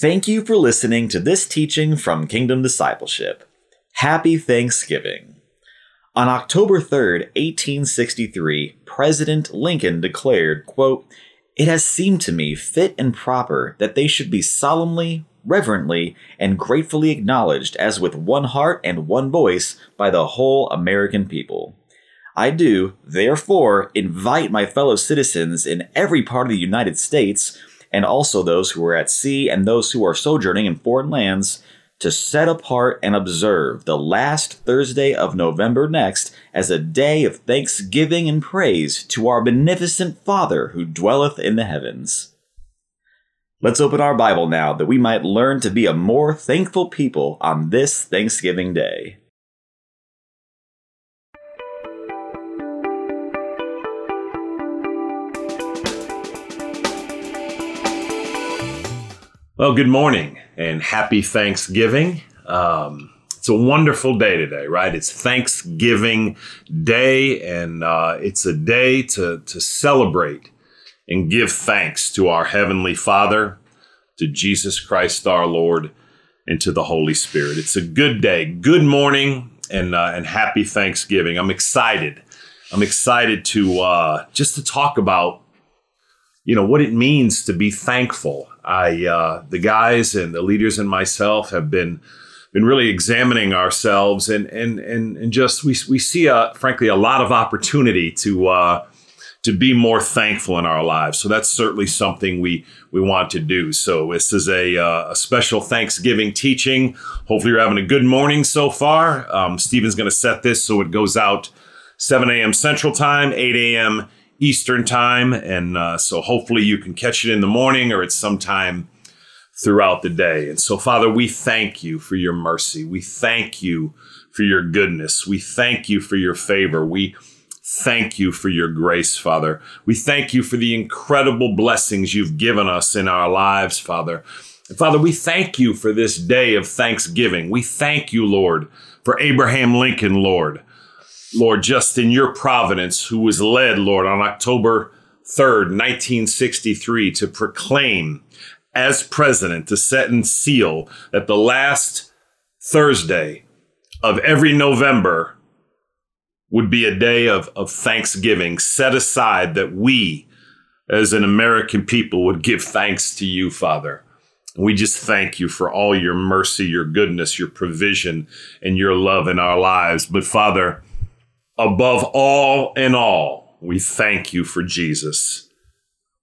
Thank you for listening to this teaching from Kingdom Discipleship. Happy Thanksgiving. On October 3, 1863, President Lincoln declared, quote, "It has seemed to me fit and proper that they should be solemnly, reverently, and gratefully acknowledged as with one heart and one voice by the whole American people. I do, therefore, invite my fellow citizens in every part of the United States, and also those who are at sea and those who are sojourning in foreign lands, to set apart and observe the last Thursday of November next as a day of thanksgiving and praise to our beneficent Father who dwelleth in the heavens." Let's open our Bible now that we might learn to be a more thankful people on this Thanksgiving Day. Well, good morning and happy Thanksgiving. It's a wonderful day today, right? It's Thanksgiving Day, and it's a day to celebrate and give thanks to our Heavenly Father, to Jesus Christ our Lord, and to the Holy Spirit. It's a good day. Good morning and happy Thanksgiving. I'm excited to talk about, you know, what it means to be thankful. The guys and the leaders and myself have been really examining ourselves, and just we see frankly a lot of opportunity to be more thankful in our lives. So that's certainly something we want to do. So this is a special Thanksgiving teaching. Hopefully you're having a good morning so far. Stephen's going to set this so it goes out 7 a.m. Central Time, 8 a.m. Eastern Time, and so hopefully you can catch it in the morning or at some time throughout the day. And so, Father, we thank you for your mercy. We thank you for your goodness. We thank you for your favor. We thank you for your grace, Father. We thank you for the incredible blessings you've given us in our lives, Father. And Father, we thank you for this day of thanksgiving. We thank you, Lord, for Abraham Lincoln, Lord, just in your providence, who was led, Lord, on October 3rd, 1963, to proclaim as president, to set and seal that the last Thursday of every November would be a day of thanksgiving, set aside that we, as an American people, would give thanks to you, Father. And we just thank you for all your mercy, your goodness, your provision, and your love in our lives. But, Father, above all in all, we thank you for Jesus.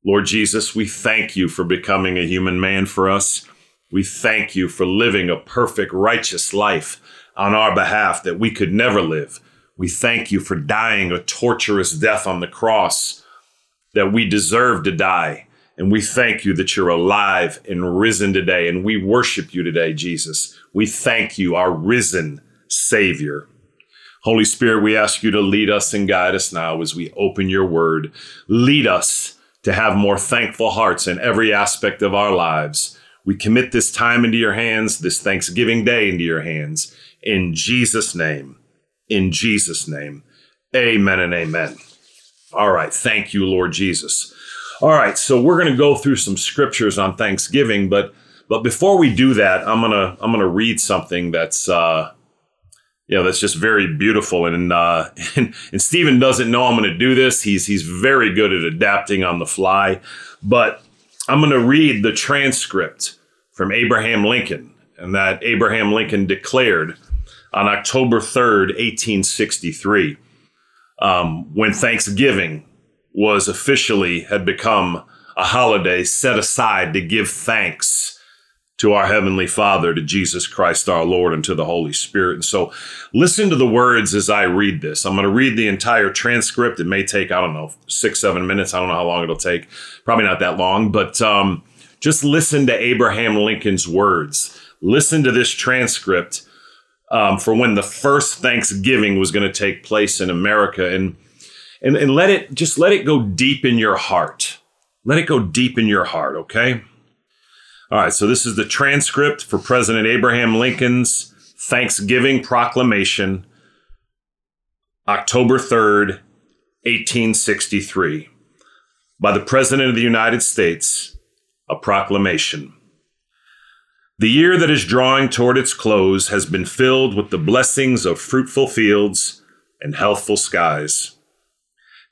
Lord Jesus, we thank you for becoming a human man for us. We thank you for living a perfect, righteous life on our behalf that we could never live. We thank you for dying a torturous death on the cross that we deserve to die. And we thank you that you're alive and risen today. And we worship you today, Jesus. We thank you, our risen Savior. Holy Spirit, we ask you to lead us and guide us now as we open your word. Lead us to have more thankful hearts in every aspect of our lives. We commit this time into your hands, this Thanksgiving Day into your hands. In Jesus' name, in Jesus' name, amen and amen. All right. Thank you, Lord Jesus. All right. So we're going to go through some scriptures on Thanksgiving, but before we do that, I'm going to read something that's, that's just very beautiful. And Stephen doesn't know I'm going to do this. He's very good at adapting on the fly. But I'm going to read the transcript from Abraham Lincoln, and that Abraham Lincoln declared on October 3rd, 1863, when Thanksgiving was officially had become a holiday set aside to give thanks to our Heavenly Father, to Jesus Christ, our Lord, and to the Holy Spirit. And so listen to the words as I read this. I'm going to read the entire transcript. It may take, 6-7 minutes. I don't know how long it'll take. Probably not that long. But just listen to Abraham Lincoln's words. Listen to this transcript for when the first Thanksgiving was going to take place in America. And let it go deep in your heart. Let it go deep in your heart, okay? All right, so this is the transcript for President Abraham Lincoln's Thanksgiving Proclamation, October 3rd, 1863, by the President of the United States, a proclamation. The year that is drawing toward its close has been filled with the blessings of fruitful fields and healthful skies.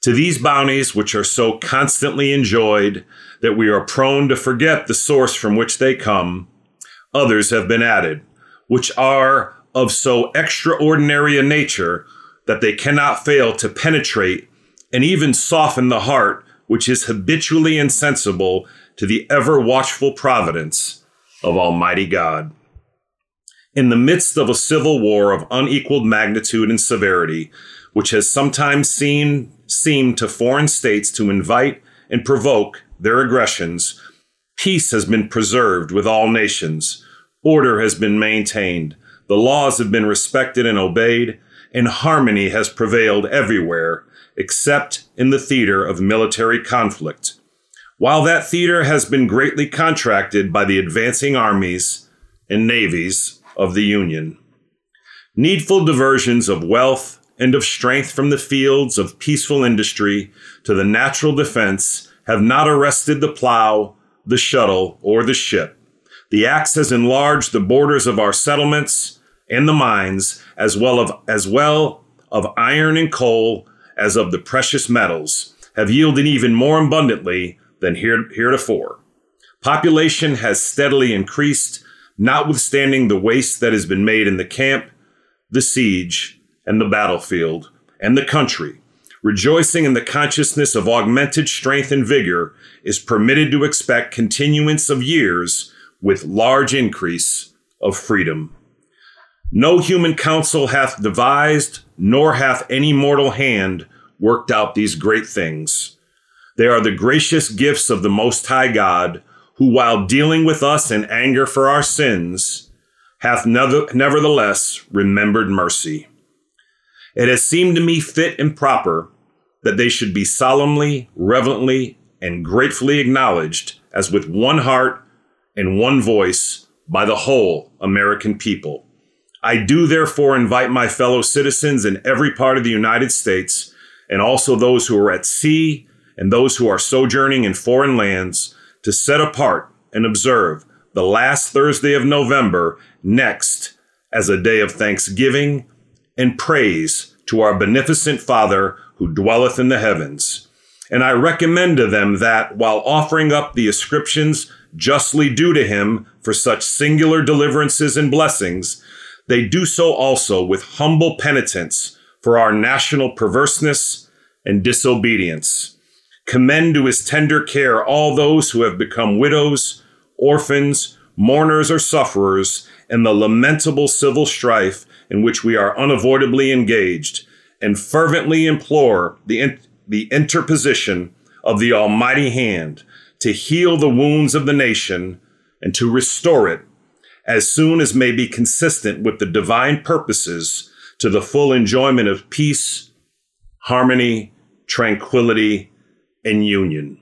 To these bounties, which are so constantly enjoyed that we are prone to forget the source from which they come, others have been added, which are of so extraordinary a nature that they cannot fail to penetrate and even soften the heart, which is habitually insensible to the ever-watchful providence of Almighty God. In the midst of a civil war of unequaled magnitude and severity, which has sometimes seemed to foreign states to invite and provoke their aggressions, peace has been preserved with all nations, order has been maintained, the laws have been respected and obeyed, and harmony has prevailed everywhere, except in the theater of military conflict. While that theater has been greatly contracted by the advancing armies and navies of the Union. Needful diversions of wealth and of strength from the fields of peaceful industry to the natural defense have not arrested the plow, the shuttle, or the ship. The axe has enlarged the borders of our settlements and the mines, as well of iron and coal as of the precious metals, have yielded even more abundantly than heretofore. Population has steadily increased, notwithstanding the waste that has been made in the camp, the siege, and the battlefield, and the country, rejoicing in the consciousness of augmented strength and vigor, is permitted to expect continuance of years with large increase of freedom. No human counsel hath devised, nor hath any mortal hand worked out these great things. They are the gracious gifts of the Most High God, who, while dealing with us in anger for our sins, hath nevertheless remembered mercy. It has seemed to me fit and proper that they should be solemnly, reverently, and gratefully acknowledged as with one heart and one voice by the whole American people. I do therefore invite my fellow citizens in every part of the United States, and also those who are at sea and those who are sojourning in foreign lands, to set apart and observe the last Thursday of November next as a day of thanksgiving and praise to our beneficent Father who dwelleth in the heavens. And I recommend to them that, while offering up the ascriptions justly due to him for such singular deliverances and blessings, they do so also with humble penitence for our national perverseness and disobedience. Commend to his tender care all those who have become widows, orphans, mourners, or sufferers in the lamentable civil strife in which we are unavoidably engaged, and fervently implore the interposition of the Almighty hand to heal the wounds of the nation and to restore it as soon as may be consistent with the divine purposes to the full enjoyment of peace, harmony, tranquility, and union.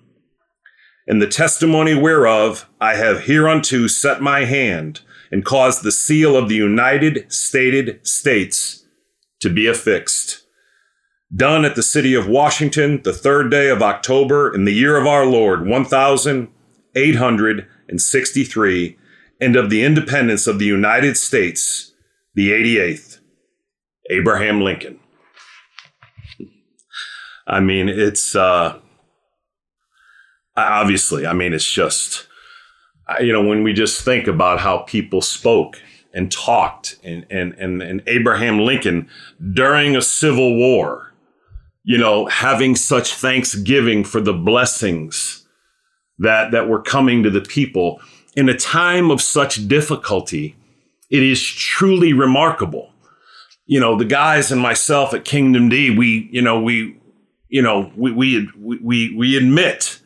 In the testimony whereof I have hereunto set my hand, and cause the seal of the United States to be affixed. Done at the city of Washington, the 3rd day of October, in the year of our Lord, 1863, and of the independence of the United States, the 88th. Abraham Lincoln. I mean, it's, obviously, I mean, it's just, you know, when we just think about how people spoke and talked and Abraham Lincoln during a civil war, you know, having such thanksgiving for the blessings that were coming to the people in a time of such difficulty, it is truly remarkable. You know, the guys and myself at Kingdom D, we admit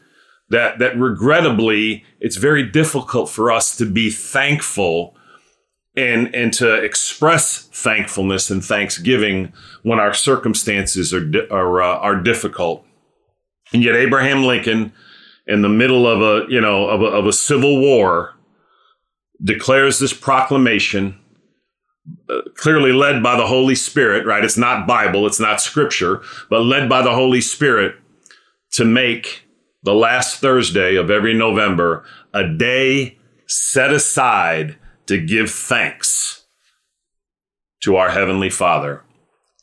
that regrettably, it's very difficult for us to be thankful and to express thankfulness and thanksgiving when our circumstances are difficult. And yet Abraham Lincoln, in the middle of a civil war, declares this proclamation, clearly led by the Holy Spirit, right? It's not Bible, it's not scripture, but led by the Holy Spirit to make the last Thursday of every November, a day set aside to give thanks to our Heavenly Father,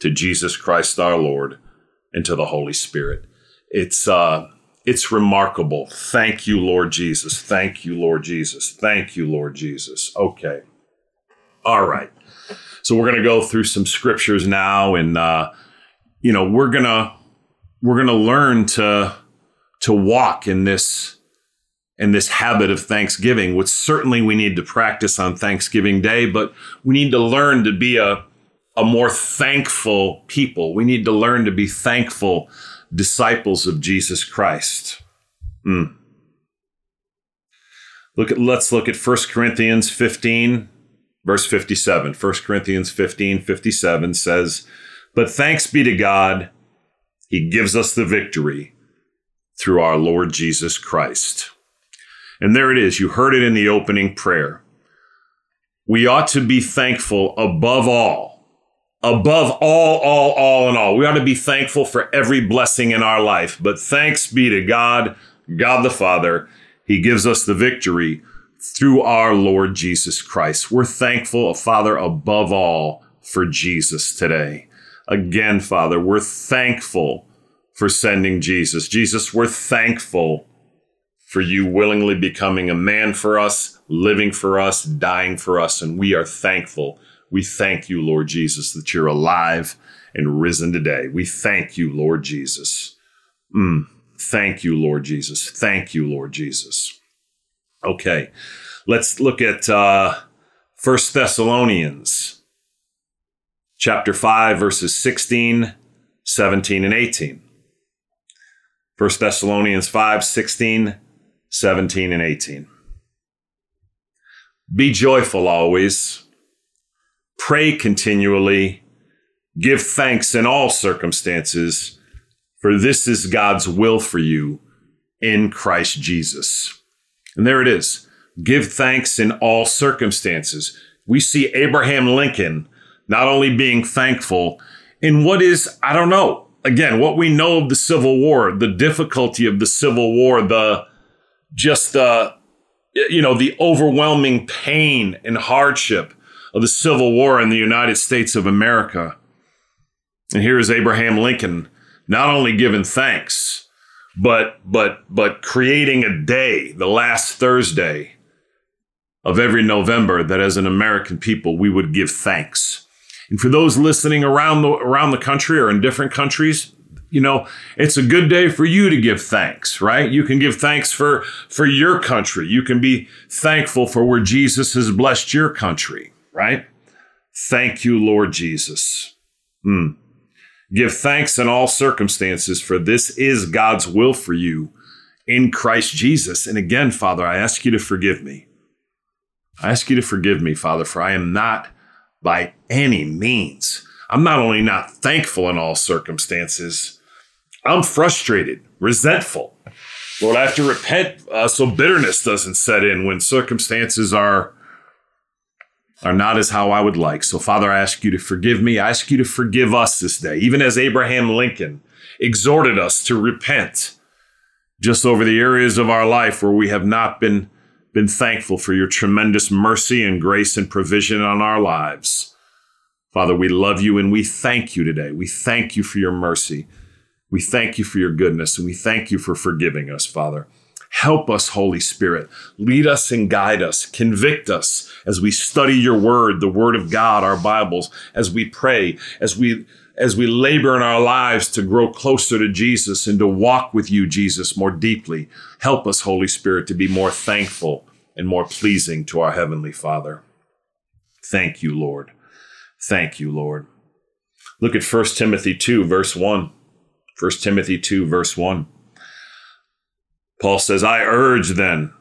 to Jesus Christ our Lord, and to the Holy Spirit. It's remarkable. Thank you, Lord Jesus. Thank you, Lord Jesus. Thank you, Lord Jesus. Okay. All right. So we're going to go through some scriptures now, and we're going to learn to walk in this habit of thanksgiving, which certainly we need to practice on Thanksgiving Day, but we need to learn to be a more thankful people. We need to learn to be thankful disciples of Jesus Christ. Let's look at 1 Corinthians 15, verse 57. 1 Corinthians 15, 57 says, "But thanks be to God, He gives us the victory through our Lord Jesus Christ." And there it is. You heard it in the opening prayer. We ought to be thankful above all. Above all, and all. We ought to be thankful for every blessing in our life. But thanks be to God, God the Father. He gives us the victory through our Lord Jesus Christ. We're thankful, Father, above all for Jesus today. Again, Father, we're thankful for sending Jesus. Jesus, we're thankful for you willingly becoming a man for us, living for us, dying for us, and we are thankful. We thank you, Lord Jesus, that you're alive and risen today. We thank you, Lord Jesus. Thank you, Lord Jesus. Thank you, Lord Jesus. Okay, let's look at 1 Thessalonians chapter 5, verses 16, 17, and 18. 1 Thessalonians 5, 16, 17, and 18. Be joyful always. Pray continually, give thanks in all circumstances, for this is God's will for you in Christ Jesus. And there it is. Give thanks in all circumstances. We see Abraham Lincoln not only being thankful in what is, I don't know, again, what we know of the Civil War, the difficulty of the Civil War, the overwhelming pain and hardship of the Civil War in the United States of America. And here is Abraham Lincoln, not only giving thanks, but creating a day, the last Thursday of every November, that as an American people, we would give thanks. And for those listening around the country or in different countries, it's a good day for you to give thanks, right? You can give thanks for your country. You can be thankful for where Jesus has blessed your country. Right? Thank you, Lord Jesus. Give thanks in all circumstances, for this is God's will for you in Christ Jesus. And again, Father, I ask you to forgive me. I ask you to forgive me, Father, for I am not by any means. I'm not only not thankful in all circumstances, I'm frustrated, resentful. Lord, I have to repent so bitterness doesn't set in when circumstances are not as how I would like. So, Father, I ask you to forgive me. I ask you to forgive us this day, even as Abraham Lincoln exhorted us to repent just over the areas of our life where we have not been thankful for your tremendous mercy and grace and provision on our lives. Father, we love you and we thank you today. We thank you for your mercy. We thank you for your goodness, and we thank you for forgiving us, Father. Help us, Holy Spirit. Lead us and guide us. Convict us as we study your word, the word of God, our Bibles, as we pray, as we labor in our lives to grow closer to Jesus and to walk with you, Jesus, more deeply. Help us, Holy Spirit, to be more thankful and more pleasing to our Heavenly Father. Thank you, Lord. Thank you, Lord. Look at 1 Timothy 2, verse 1. 1 Timothy 2, verse 1. Paul says, I urge then,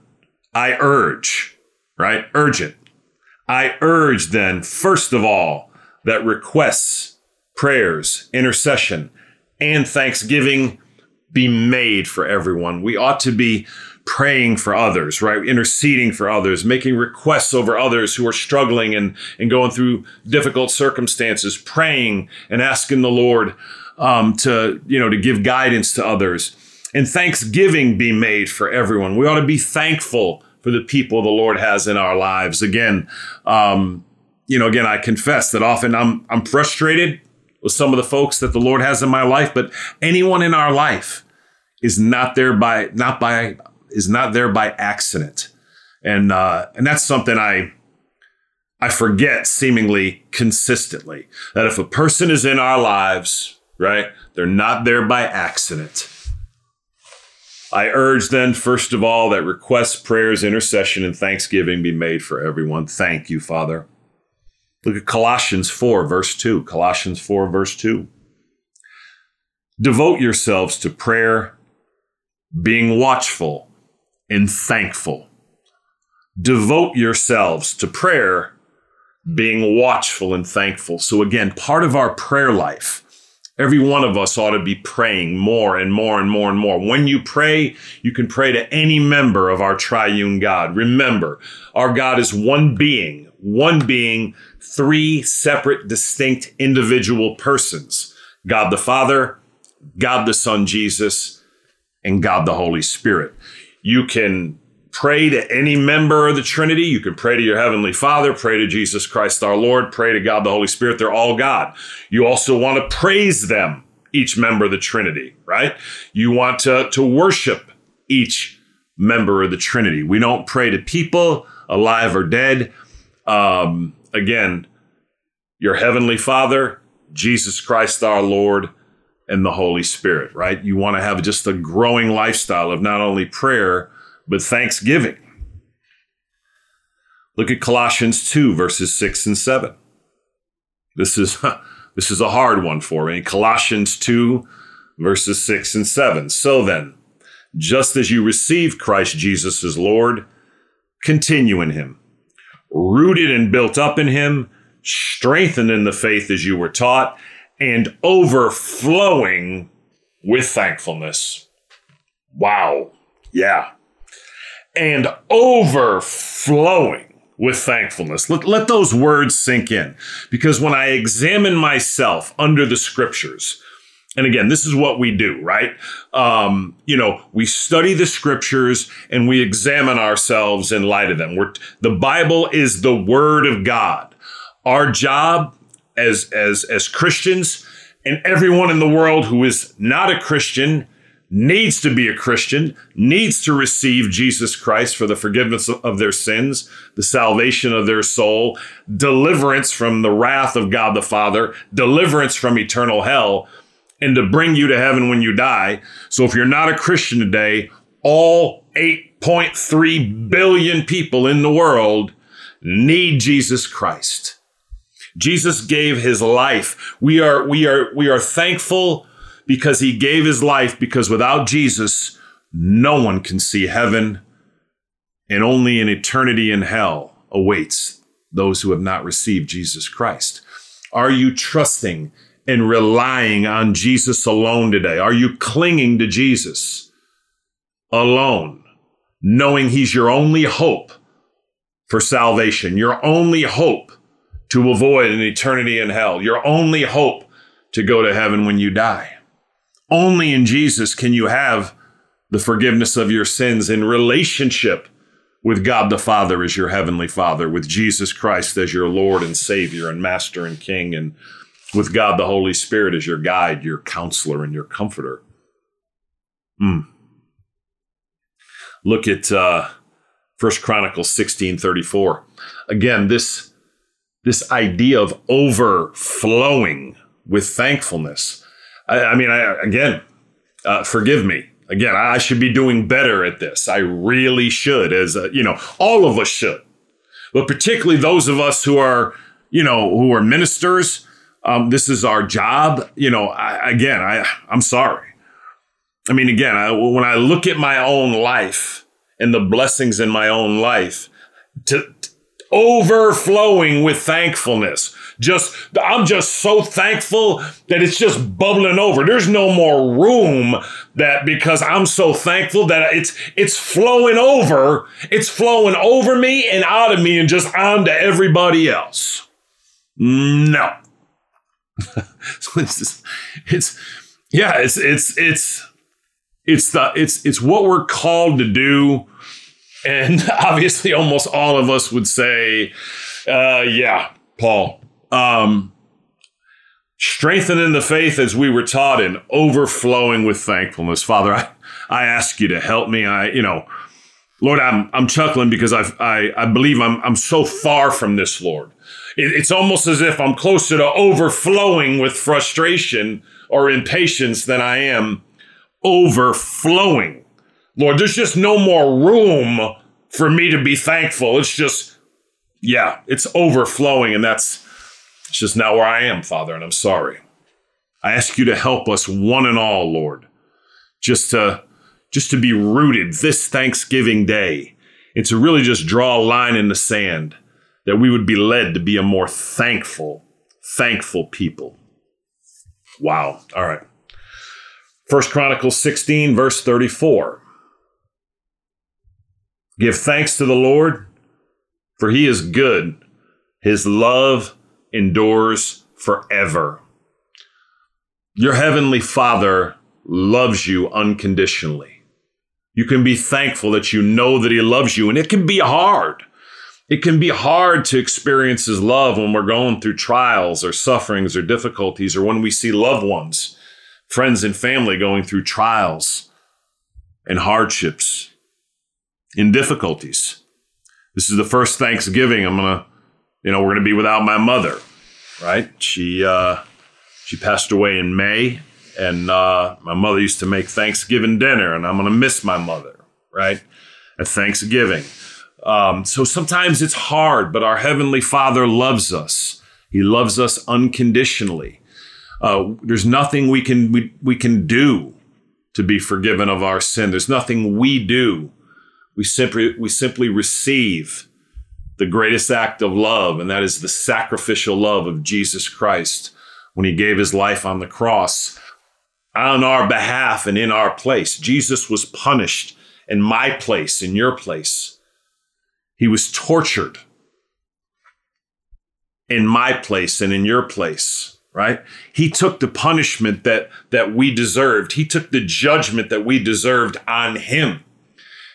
first of all, that requests, prayers, intercession, and thanksgiving be made for everyone. We ought to be praying for others, right? Interceding for others, making requests over others who are struggling and going through difficult circumstances, praying and asking the Lord to give guidance to others. And thanksgiving be made for everyone. We ought to be thankful for the people the Lord has in our lives. Again, I confess that often I'm frustrated with some of the folks that the Lord has in my life, but anyone in our life is not there by accident. And that's something I forget seemingly consistently, that if a person is in our lives, right, they're not there by accident. I urge then, first of all, that requests, prayers, intercession, and thanksgiving be made for everyone. Thank you, Father. Look at Colossians 4, verse 2. Colossians 4, verse 2. Devote yourselves to prayer, being watchful and thankful. Devote yourselves to prayer, being watchful and thankful. So again, part of our prayer life, every one of us ought to be praying more and more and more and more. When you pray, you can pray to any member of our triune God. Remember, our God is one being, three separate, distinct, individual persons. God the Father, God the Son, Jesus, and God the Holy Spirit. You can pray to any member of the Trinity. You can pray to your Heavenly Father, pray to Jesus Christ our Lord, pray to God the Holy Spirit. They're all God. You also want to praise them, each member of the Trinity, right? You want to worship each member of the Trinity. We don't pray to people, alive or dead. Again, your Heavenly Father, Jesus Christ our Lord, and the Holy Spirit, right? You want to have just a growing lifestyle of not only prayer, but thanksgiving. Look at Colossians 2, verses 6 and 7. This is a hard one for me. Colossians 2, verses 6 and 7. So then, just as you received Christ Jesus as Lord, continue in him, rooted and built up in him, strengthened in the faith as you were taught, and overflowing with thankfulness. Wow. Yeah. And overflowing with thankfulness. Look, let those words sink in, because when I examine myself under the scriptures, and again, this is what we do, right? We study the scriptures and we examine ourselves in light of them. The Bible is the word of God. Our job as Christians, and everyone in the world who is not a Christian needs to be a Christian, needs to receive Jesus Christ for the forgiveness of their sins, the salvation of their soul, deliverance from the wrath of God the Father, deliverance from eternal hell, and to bring you to heaven when you die. So if you're not a Christian today, all 8.3 billion people in the world need Jesus Christ. Jesus gave his life. We are thankful because he gave his life, because without Jesus, no one can see heaven, and only an eternity in hell awaits those who have not received Jesus Christ. Are you trusting and relying on Jesus alone today? Are you clinging to Jesus alone, knowing he's your only hope for salvation, your only hope to avoid an eternity in hell, your only hope to go to heaven when you die? Only in Jesus can you have the forgiveness of your sins in relationship with God the Father as your Heavenly Father, with Jesus Christ as your Lord and Savior and Master and King, and with God the Holy Spirit as your guide, your counselor, and your comforter. Look at 1 Chronicles 16:34. Again, this idea of overflowing with thankfulness. Forgive me. Again, I should be doing better at this. I really should, as all of us should. But particularly those of us who are ministers, this is our job. I'm sorry. When I look at my own life and the blessings in my own life, to overflowing with thankfulness. I'm just so thankful that it's just bubbling over. There's no more room, that because I'm so thankful that it's flowing over. It's flowing over me and out of me and just onto everybody else. No. It's what we're called to do And obviously almost all of us would say, yeah, Paul. Strengthening the faith as we were taught and overflowing with thankfulness. Father, I ask you to help me. Lord, I'm chuckling because I believe I'm so far from this, Lord. It's almost as if I'm closer to overflowing with frustration or impatience than I am overflowing. Lord, there's just no more room for me to be thankful. It's just, yeah, it's overflowing, and it's just not where I am, Father, and I'm sorry. I ask you to help us one and all, Lord, just to be rooted this Thanksgiving Day and to really just draw a line in the sand, that we would be led to be a more thankful people. Wow. All right. 1 Chronicles 16, verse 34. Give thanks to the Lord, for he is good. His love endures forever. Your heavenly Father loves you unconditionally. You can be thankful that you know that he loves you, and it can be hard. It can be hard to experience his love when we're going through trials or sufferings or difficulties, or when we see loved ones, friends and family going through trials and hardships and difficulties. This is the first Thanksgiving we're going to be without my mother, right? She passed away in May, and my mother used to make Thanksgiving dinner, and I'm going to miss my mother, right? At Thanksgiving. So sometimes it's hard, but our Heavenly Father loves us. He loves us unconditionally. There's nothing we can do to be forgiven of our sin. There's nothing we do. We simply receive the greatest act of love, and that is the sacrificial love of Jesus Christ when he gave his life on the cross on our behalf and in our place. Jesus was punished in my place, in your place. He was tortured in my place and in your place, right? He took the punishment that we deserved. He took the judgment that we deserved on him.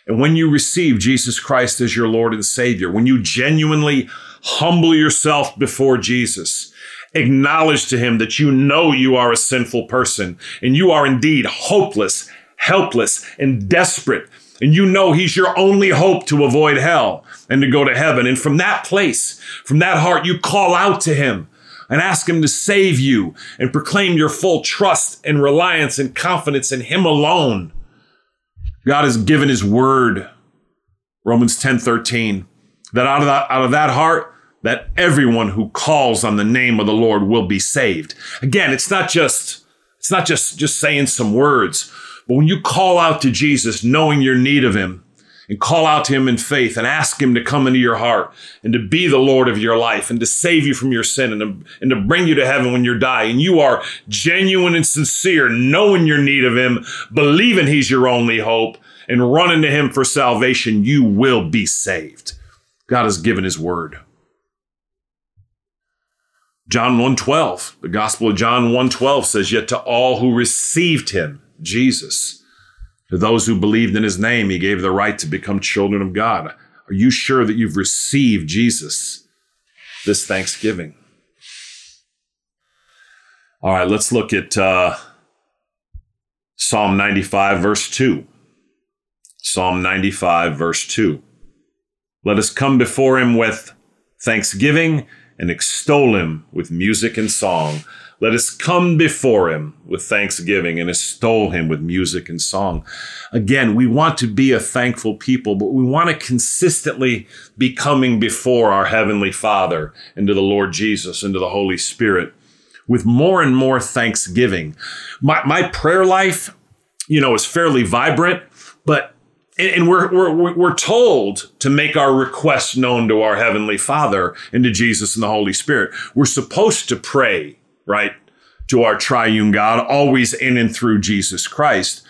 And when you receive Jesus Christ as your Lord and Savior, when you genuinely humble yourself before Jesus, acknowledge to him that you know you are a sinful person and you are indeed hopeless, helpless, and desperate. And you know he's your only hope to avoid hell and to go to heaven. And from that place, from that heart, you call out to him and ask him to save you and proclaim your full trust and reliance and confidence in him alone. God has given his word, Romans 10:13, that out of that heart, that everyone who calls on the name of the Lord will be saved. Again, it's not just saying some words. But when you call out to Jesus, knowing your need of him, and call out to him in faith and ask him to come into your heart and to be the Lord of your life and to save you from your sin and to bring you to heaven when you die, and you are genuine and sincere, knowing your need of him, believing he's your only hope, and running to him for salvation, you will be saved. God has given his word. John 1:12, the Gospel of John 1:12 says, "Yet to all who received him, Jesus, to those who believed in his name, he gave the right to become children of God." Are you sure that you've received Jesus this Thanksgiving? All right, let's look at Psalm 95, verse 2. Psalm 95, verse 2. Let us come before him with thanksgiving and extol him with music and song. Let us come before him with thanksgiving and extol him with music and song. Again, we want to be a thankful people, but we want to consistently be coming before our Heavenly Father and to the Lord Jesus and to the Holy Spirit with more and more thanksgiving. My prayer life, is fairly vibrant, but and we're told to make our requests known to our Heavenly Father and to Jesus and the Holy Spirit. We're supposed to pray, right, to our triune God, always in and through Jesus Christ.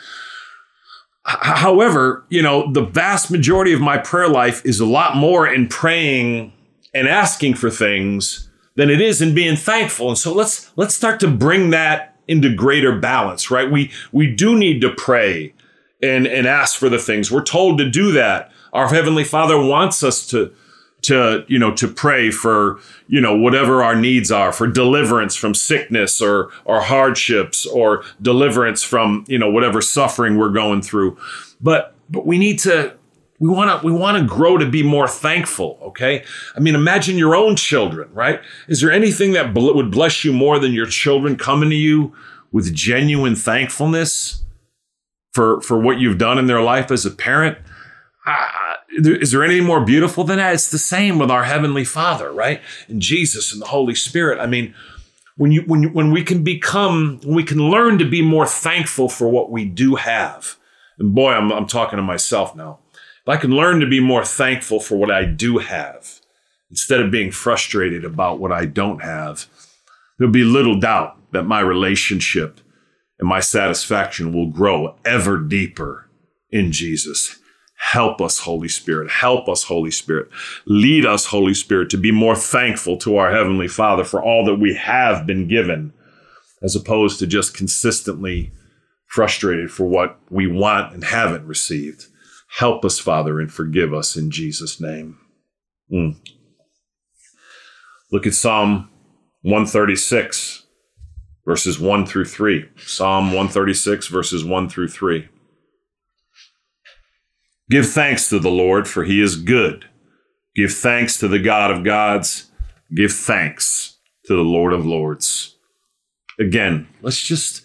However, the vast majority of my prayer life is a lot more in praying and asking for things than it is in being thankful. And so let's start to bring that into greater balance, right? We do need to pray and ask for the things. We're told to do that Our Heavenly Father wants us to pray for, whatever our needs are, for deliverance from sickness or hardships, or deliverance from, whatever suffering we're going through. But we need to, we want to grow to be more thankful. Okay. I mean, imagine your own children, right? Is there anything that would bless you more than your children coming to you with genuine thankfulness for what you've done in their life as a parent? Is there anything more beautiful than that? It's the same with our Heavenly Father, right? And Jesus and the Holy Spirit. I mean, when we can learn to be more thankful for what we do have. And boy, I'm talking to myself now. If I can learn to be more thankful for what I do have, instead of being frustrated about what I don't have, there'll be little doubt that my relationship and my satisfaction will grow ever deeper in Jesus. Help us, Holy Spirit. Help us, Holy Spirit. Lead us, Holy Spirit, to be more thankful to our Heavenly Father for all that we have been given, as opposed to just consistently frustrated for what we want and haven't received. Help us, Father, and forgive us in Jesus' name. Look at Psalm 136, verses 1 through 3. Psalm 136, verses 1 through 3. Give thanks to the Lord, for he is good. Give thanks to the God of gods. Give thanks to the Lord of lords. Again, let's just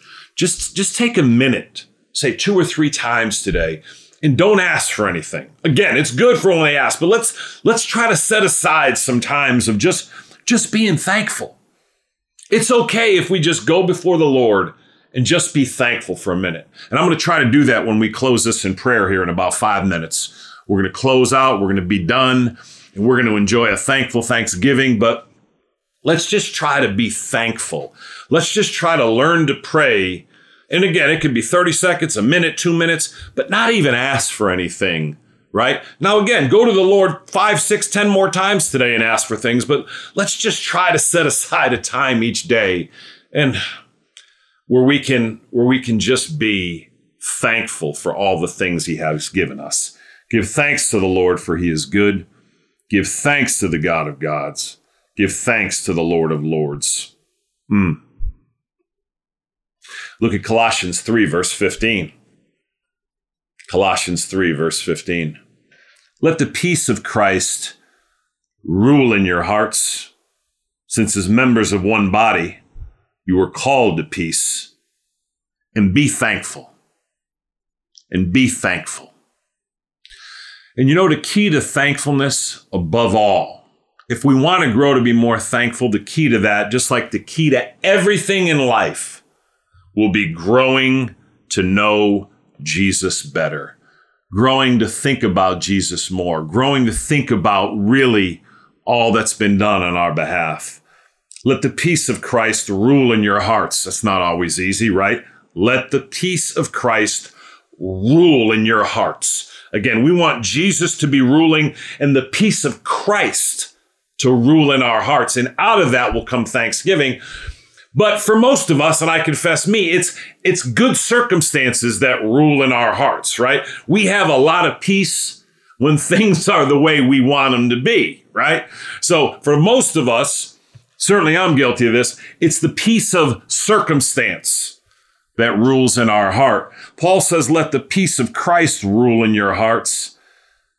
take a minute, say 2 or 3 times today, and don't ask for anything. Again, it's good for when they ask, but let's try to set aside some times of just being thankful. It's okay if we just go before the Lord and just be thankful for a minute. And I'm going to try to do that when we close this in prayer here in about 5 minutes. We're going to close out. We're going to be done. And we're going to enjoy a thankful Thanksgiving. But let's just try to be thankful. Let's just try to learn to pray. And again, it could be 30 seconds, a minute, 2 minutes, but not even ask for anything, right? Now, again, go to the Lord 5, 6, 10 more times today and ask for things. But let's just try to set aside a time each day and where we can just be thankful for all the things he has given us. Give thanks to the Lord, for he is good. Give thanks to the God of gods. Give thanks to the Lord of lords. Look at Colossians 3, verse 15. Colossians 3, verse 15. Let the peace of Christ rule in your hearts, since as members of one body, you are called to peace, and be thankful. And be thankful. And the key to thankfulness above all, if we want to grow to be more thankful, the key to that, just like the key to everything in life, will be growing to know Jesus better, growing to think about Jesus more, growing to think about really all that's been done on our behalf. Let the peace of Christ rule in your hearts. That's not always easy, right? Let the peace of Christ rule in your hearts. Again, we want Jesus to be ruling and the peace of Christ to rule in our hearts. And out of that will come thanksgiving. But for most of us, and I confess me, it's good circumstances that rule in our hearts, right? We have a lot of peace when things are the way we want them to be, right? So for most of us, certainly I'm guilty of this. It's the peace of circumstance that rules in our heart. Paul says, let the peace of Christ rule in your hearts.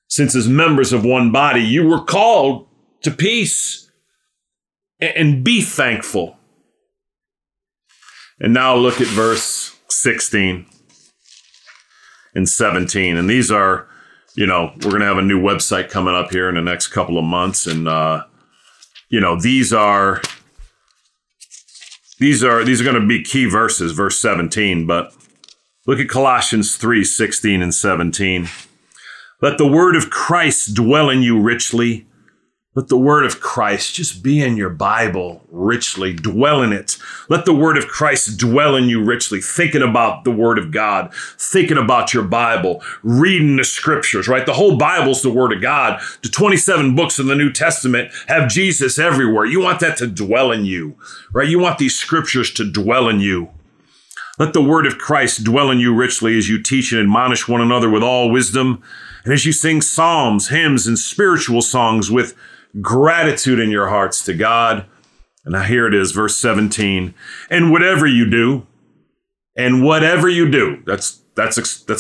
Since as members of one body, you were called to peace, and be thankful. And now look at verse 16 and 17. And these are, we're going to have a new website coming up here in the next couple of months. And, these are going to be key verses, verse 17, but look at Colossians 3, 16 and 17. Let the word of Christ dwell in you richly. Let the word of Christ just be in your Bible richly, dwell in it. Let the word of Christ dwell in you richly, thinking about the word of God, thinking about your Bible, reading the scriptures, right? The whole Bible's the word of God. The 27 books in the New Testament have Jesus everywhere. You want that to dwell in you, right? You want these scriptures to dwell in you. Let the word of Christ dwell in you richly as you teach and admonish one another with all wisdom, And as you sing psalms, hymns, and spiritual songs with gratitude in your hearts to God. And here it is, verse 17. And whatever you do, that's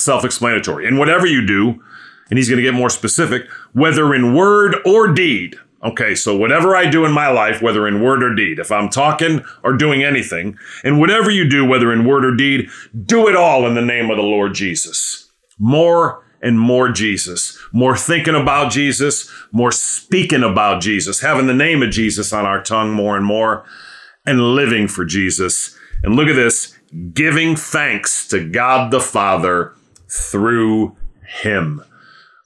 self-explanatory. And whatever you do, and he's going to get more specific, whether in word or deed. Okay, so whatever I do in my life, whether in word or deed, if I'm talking or doing anything, and whatever you do, whether in word or deed, do it all in the name of the Lord Jesus. More and more Jesus, more thinking about Jesus, more speaking about Jesus, having the name of Jesus on our tongue more and more, and living for Jesus. And look at this, giving thanks to God the Father through him.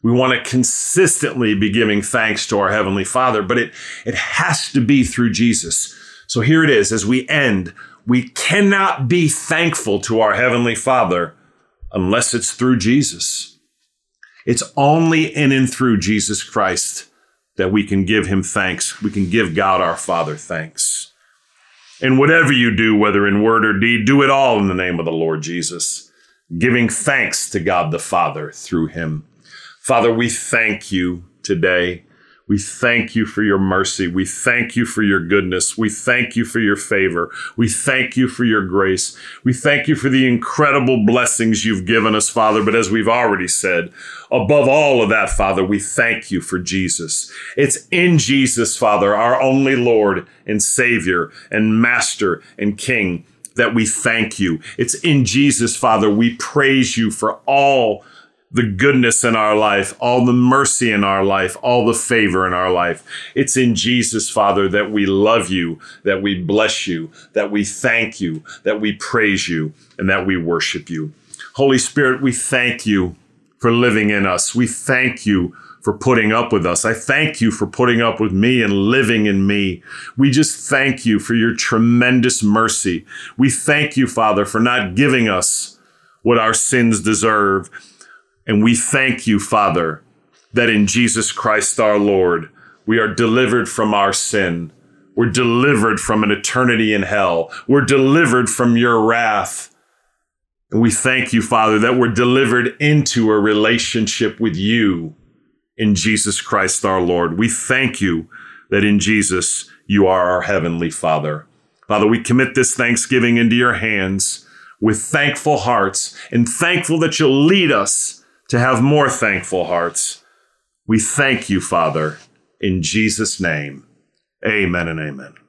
We want to consistently be giving thanks to our Heavenly Father, but it has to be through Jesus. So here it is, as we end, we cannot be thankful to our Heavenly Father unless it's through Jesus. It's only in and through Jesus Christ that we can give him thanks. We can give God our Father thanks. And whatever you do, whether in word or deed, do it all in the name of the Lord Jesus, giving thanks to God the Father through him. Father, we thank you today. We thank you for your mercy. We thank you for your goodness. We thank you for your favor. We thank you for your grace. We thank you for the incredible blessings you've given us, Father. But as we've already said, above all of that, Father, we thank you for Jesus. It's in Jesus, Father, our only Lord and Savior and Master and King, that we thank you. It's in Jesus, Father, we praise you for all the goodness in our life, all the mercy in our life, all the favor in our life. It's in Jesus, Father, that we love you, that we bless you, that we thank you, that we praise you, and that we worship you. Holy Spirit, we thank you for living in us. We thank you for putting up with us. I thank you for putting up with me and living in me. We just thank you for your tremendous mercy. We thank you, Father, for not giving us what our sins deserve. And we thank you, Father, that in Jesus Christ our Lord, we are delivered from our sin. We're delivered from an eternity in hell. We're delivered from your wrath. And we thank you, Father, that we're delivered into a relationship with you in Jesus Christ our Lord. We thank you that in Jesus, you are our Heavenly Father. Father, we commit this Thanksgiving into your hands with thankful hearts, and thankful that you'll lead us to have more thankful hearts. We thank you, Father, in Jesus' name. Amen and amen.